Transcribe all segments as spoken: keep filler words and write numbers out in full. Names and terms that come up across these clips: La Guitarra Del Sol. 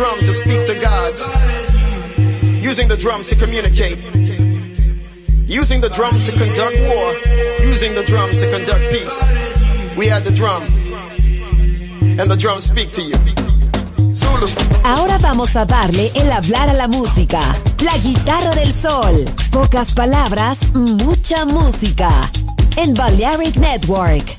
drum to speak to God. Using the drums to communicate. Using the drums to conduct war. Using the drums to conduct peace. We had the drum. And the drums speak to you. Zulu. Ahora vamos a darle el hablar a la música. La guitarra del sol. Pocas palabras, mucha música. En Balearic Network.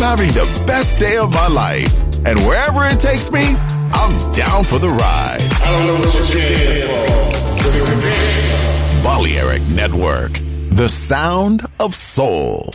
Having the best day of my life, and wherever it takes me, I'm down for the ride. I don't know what you're saying. Balearic Network, the sound of soul.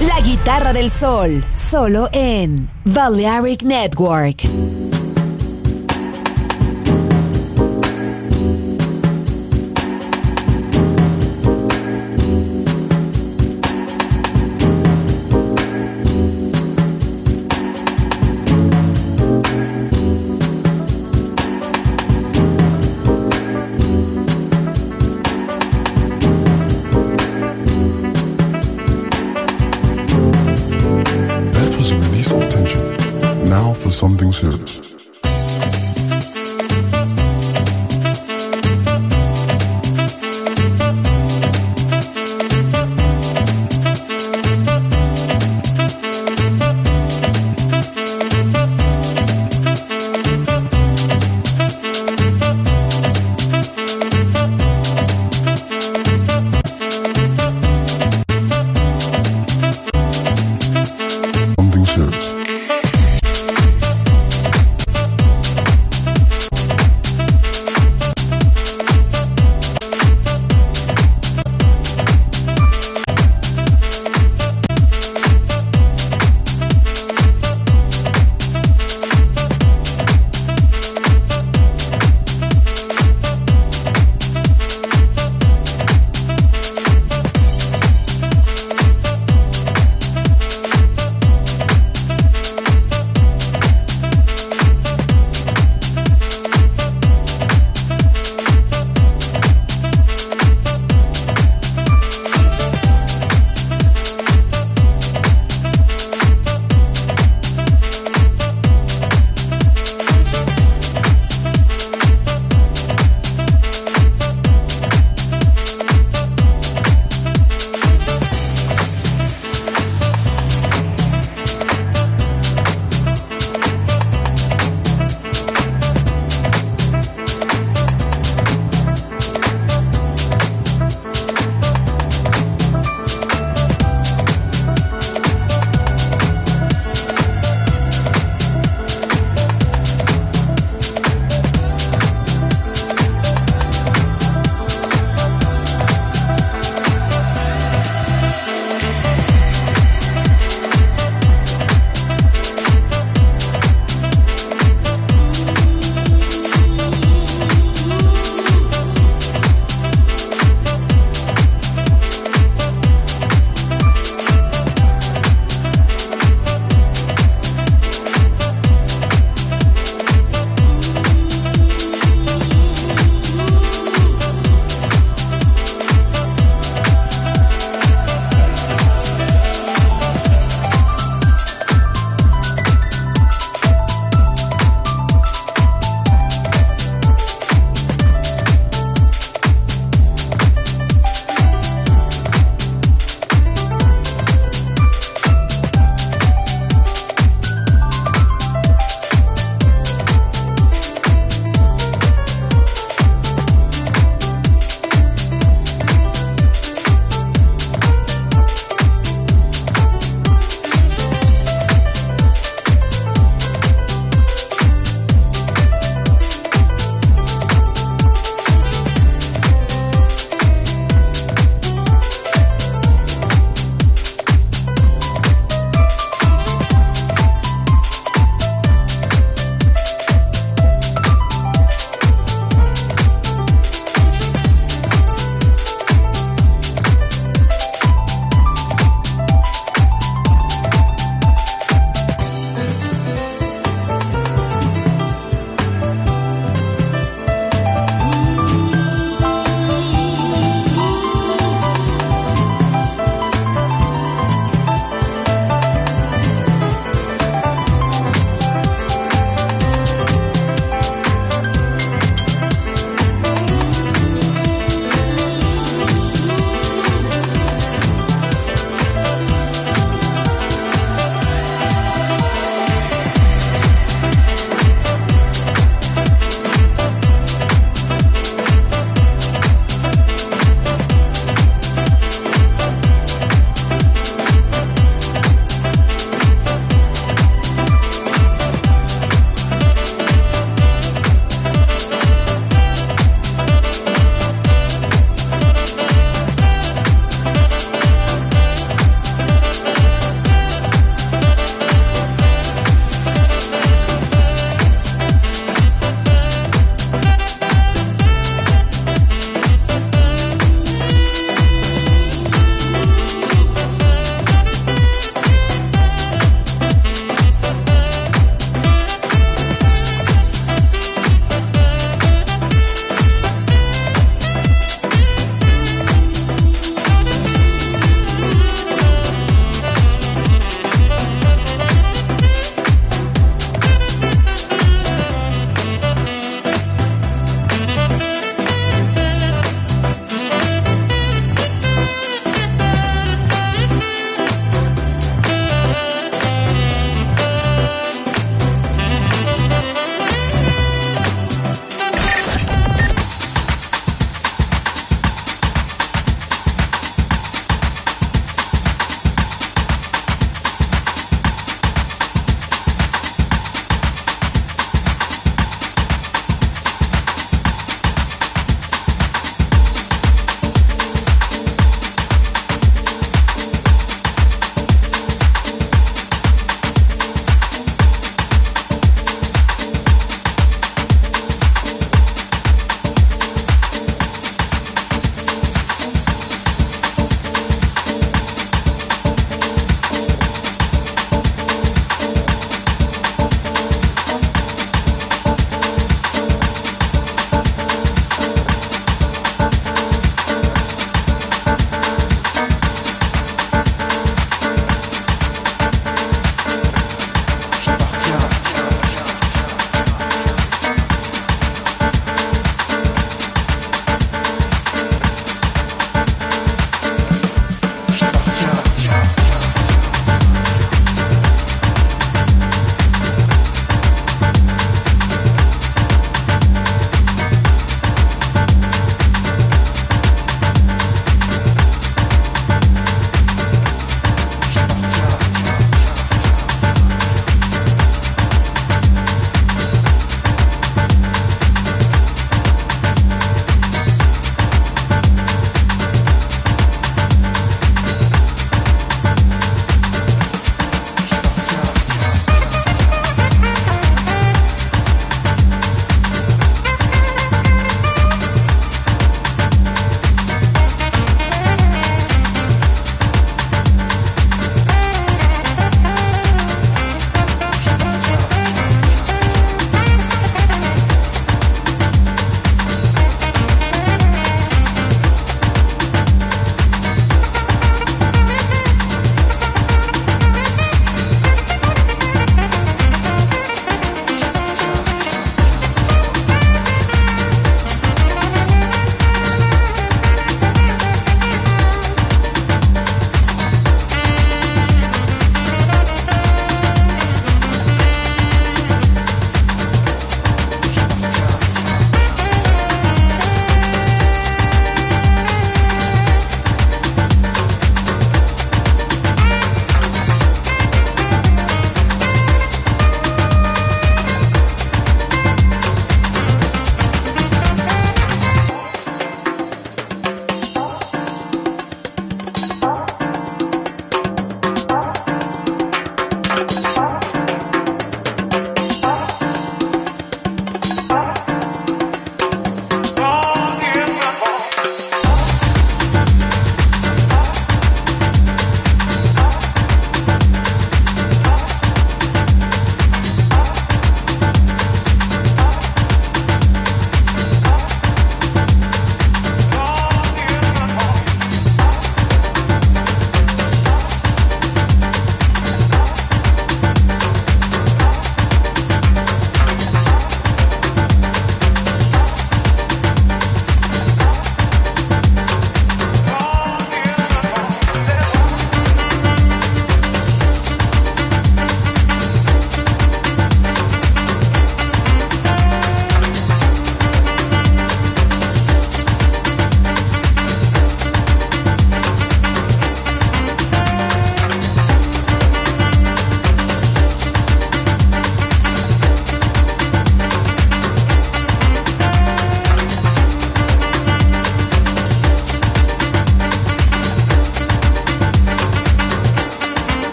La Guitarra del Sol, solo en Balearic Network. Something serious. Something serious.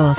invitados,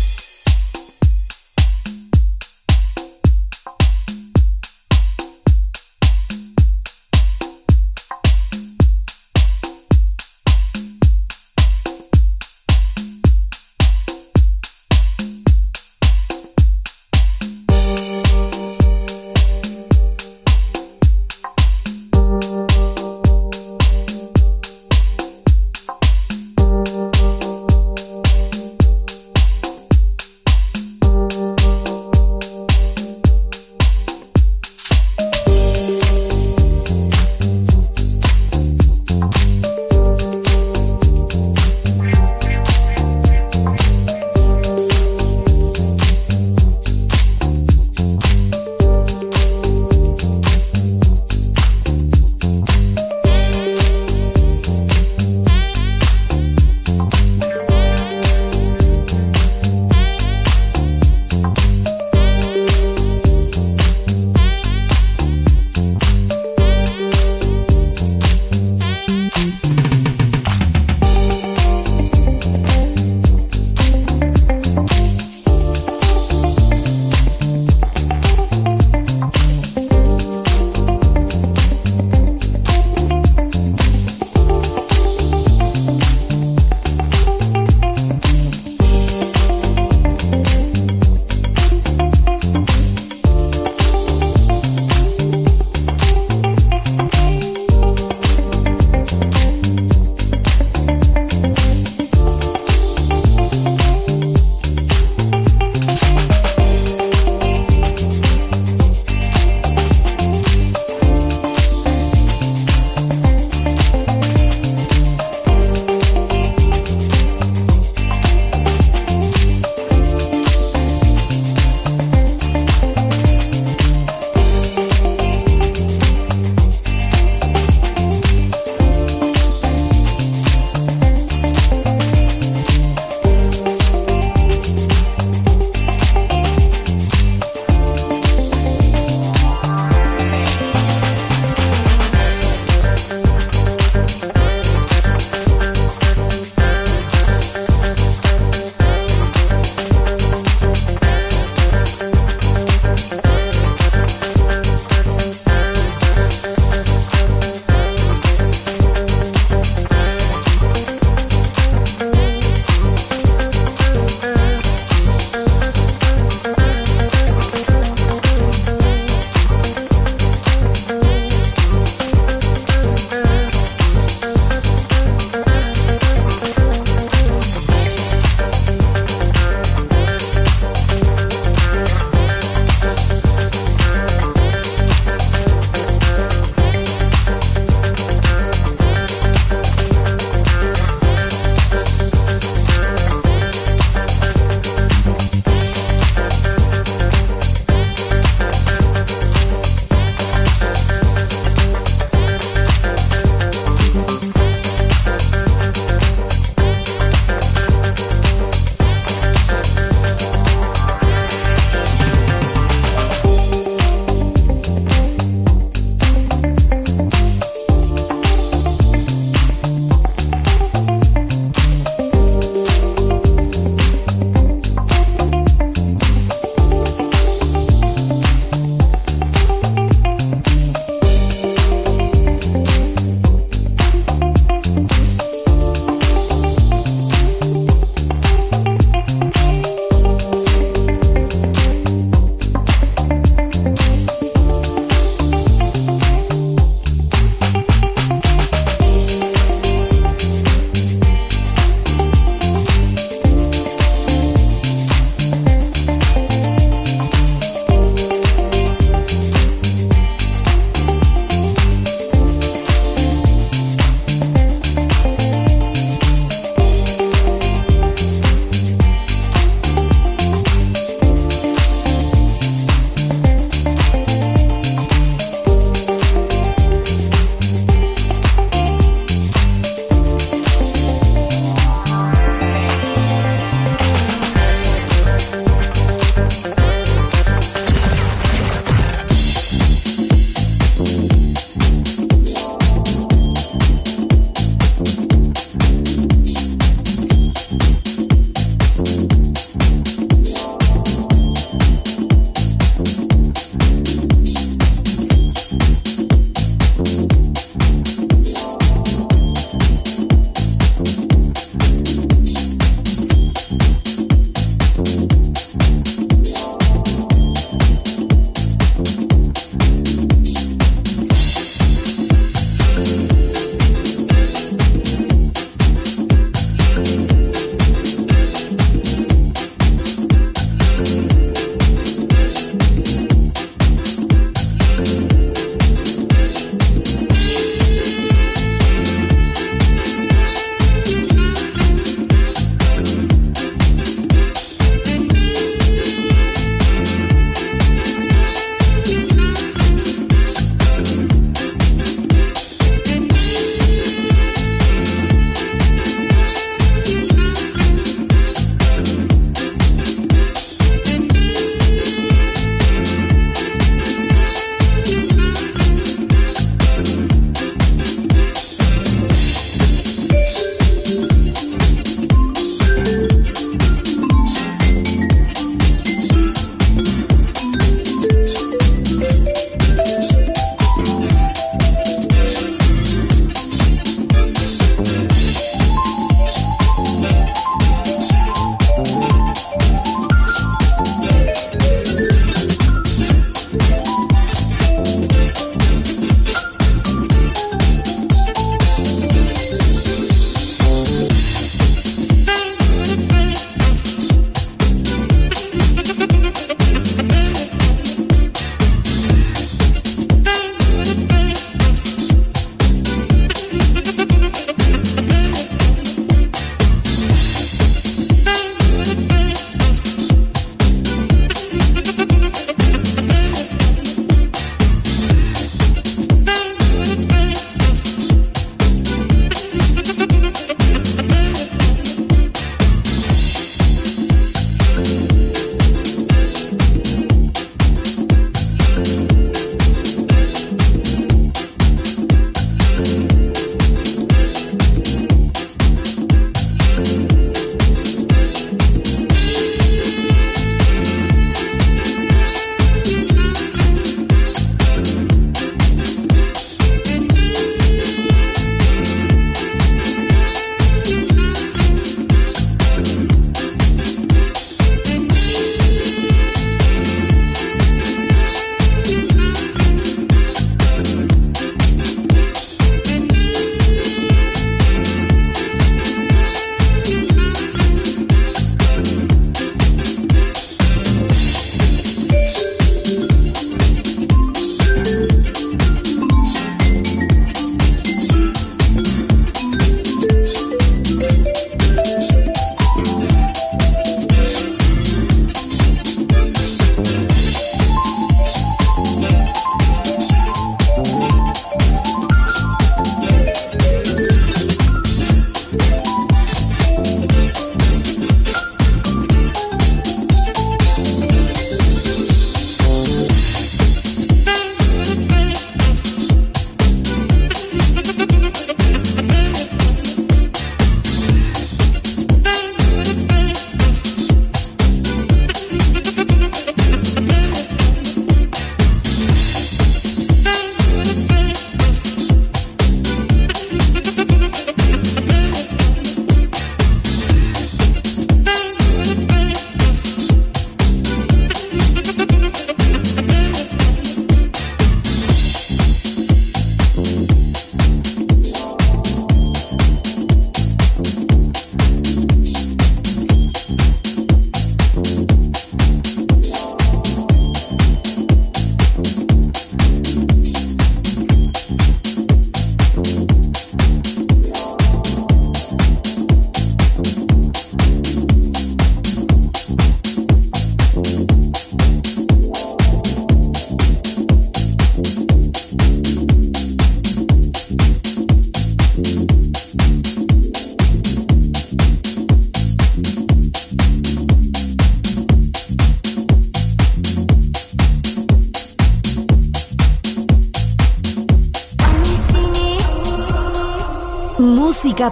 Música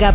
música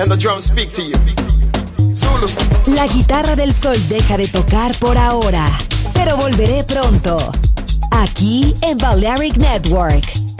and the drums speak to you. Zulu. La Guitarra del Sol deja de tocar por ahora, pero volveré pronto, aquí en Balearic Network.